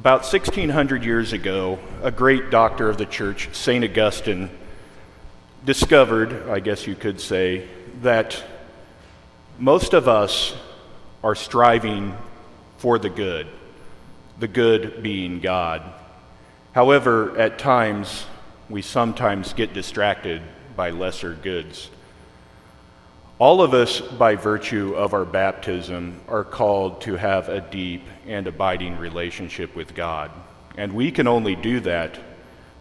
About 1,600 years ago, a great doctor of the church, St. Augustine, discovered, I guess you could say, that most of us are striving for the good being God. However, at times, we sometimes get distracted by lesser goods. All of us, by virtue of our baptism, are called to have a deep and abiding relationship with God, and we can only do that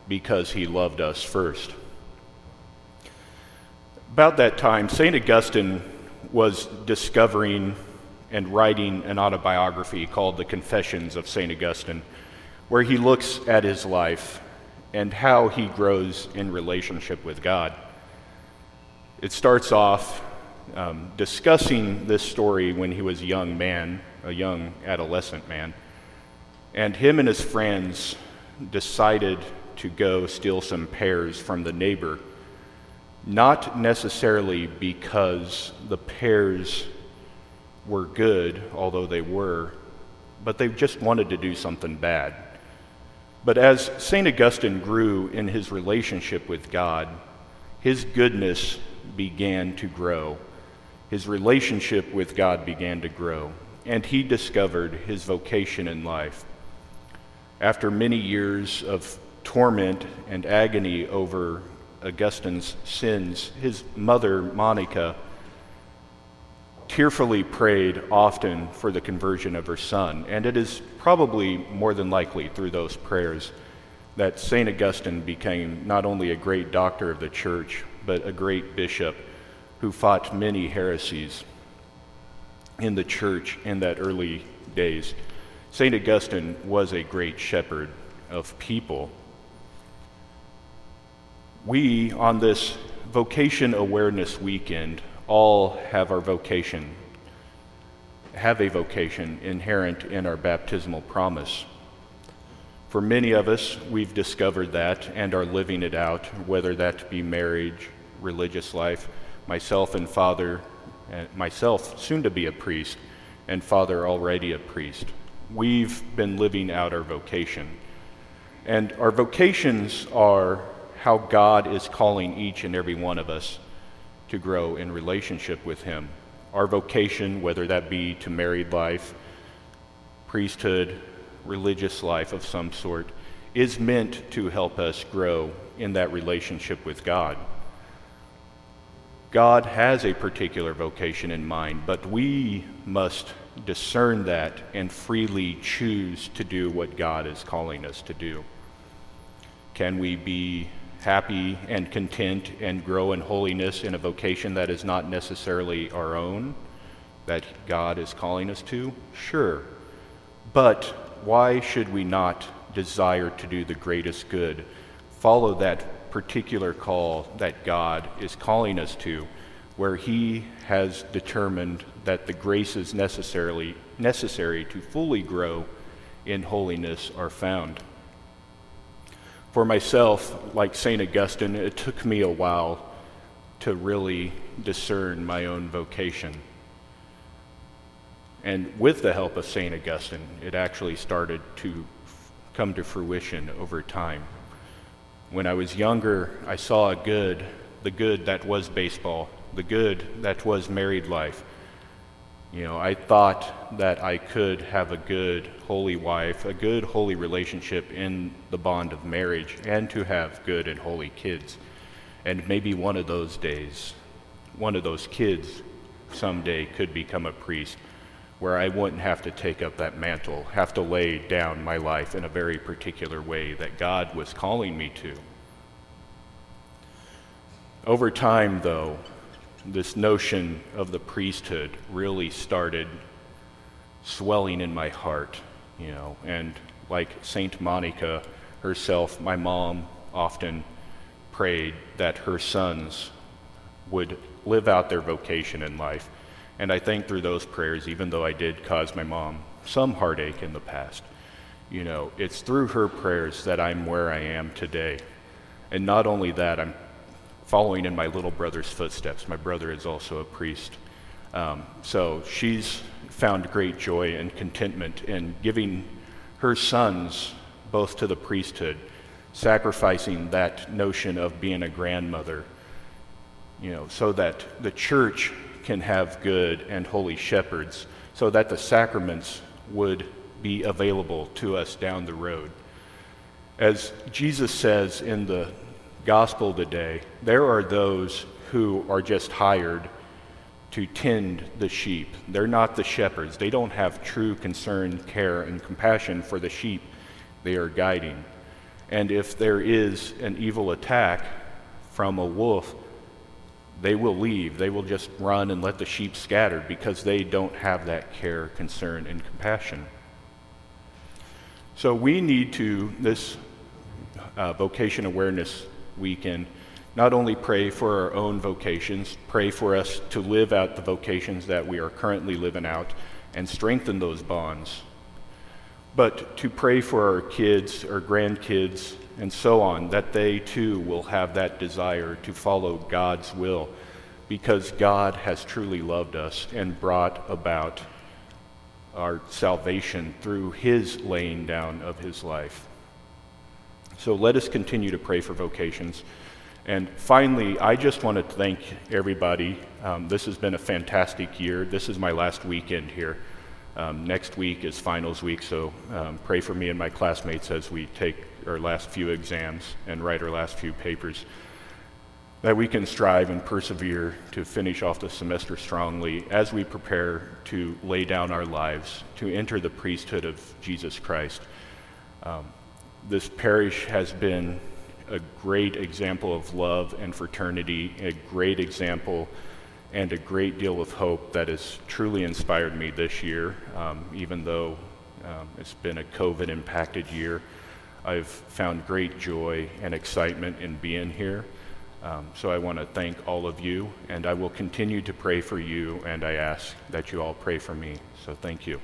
because He loved us first. About that time, St. Augustine was discovering and writing an autobiography called The Confessions of St. Augustine, where he looks at his life and how he grows in relationship with God. It starts off discussing this story when he was a young man, a young adolescent man, and him and his friends decided to go steal some pears from the neighbor, not necessarily because the pears were good, although they were, but they just wanted to do something bad. But as St. Augustine grew in his relationship with God, his goodness began to grow. His relationship with God began to grow, and he discovered his vocation in life. After many years of torment and agony over Augustine's sins, his mother, Monica, tearfully prayed often for the conversion of her son, and it is probably more than likely through those prayers that St. Augustine became not only a great doctor of the church, but a great bishop who fought many heresies in the church in that early days. St. Augustine was a great shepherd of people. We, on this Vocation Awareness Weekend, all have our vocation, have a vocation inherent in our baptismal promise. For many of us, we've discovered that and are living it out, whether that be marriage, religious life. Myself, soon to be a priest, and father, already a priest. We've been living out our vocation. And our vocations are how God is calling each and every one of us to grow in relationship with Him. Our vocation, whether that be to married life, priesthood, religious life of some sort, is meant to help us grow in that relationship with God. God has a particular vocation in mind, but we must discern that and freely choose to do what God is calling us to do. Can we be happy and content and grow in holiness in a vocation that is not necessarily our own, that God is calling us to? Sure. But why should we not desire to do the greatest good, follow that particular call that God is calling us to, where He has determined that the graces necessary to fully grow in holiness are found. For myself, like St. Augustine, it took me a while to really discern my own vocation. And with the help of St. Augustine, it actually started to come to fruition over time. When I was younger, I saw the good that was baseball, the good that was married life. You know, I thought that I could have a good, holy wife, a good, holy relationship in the bond of marriage, and to have good and holy kids. And maybe one of those days, one of those kids someday could become a priest, where I wouldn't have to take up that mantle, have to lay down my life in a very particular way that God was calling me to. Over time, though, this notion of the priesthood really started swelling in my heart, you know, and like Saint Monica herself, my mom often prayed that her sons would live out their vocation in life. And I think through those prayers, even though I did cause my mom some heartache in the past, you know, it's through her prayers that I'm where I am today. And not only that, I'm following in my little brother's footsteps. My brother is also a priest. So she's found great joy and contentment in giving her sons both to the priesthood, sacrificing that notion of being a grandmother, so that the church can have good and holy shepherds, so that the sacraments would be available to us down the road. As Jesus says in the gospel today, there are those who are just hired to tend the sheep. They're not the shepherds. They don't have true concern, care, and compassion for the sheep they are guiding. And if there is an evil attack from a wolf, they will leave. They will just run and let the sheep scatter because they don't have that care, concern, and compassion. So we need to, this Vocation Awareness Weekend, not only pray for our own vocations, pray for us to live out the vocations that we are currently living out and strengthen those bonds, but to pray for our kids, our grandkids, and so on, that they too will have that desire to follow God's will, because God has truly loved us and brought about our salvation through his laying down of his life. So let us continue to pray for vocations. And finally, I just want to thank everybody. This has been a fantastic year. This is my last weekend here. Next week is finals week, so pray for me and my classmates as we take our last few exams and write our last few papers, that we can strive and persevere to finish off the semester strongly as we prepare to lay down our lives, to enter the priesthood of Jesus Christ. This parish has been a great example of love and fraternity, a great example and a great deal of hope that has truly inspired me this year, even though it's been a COVID-impacted year. I've found great joy and excitement in being here. So I want to thank all of you, and I will continue to pray for you, and I ask that you all pray for me. So thank you.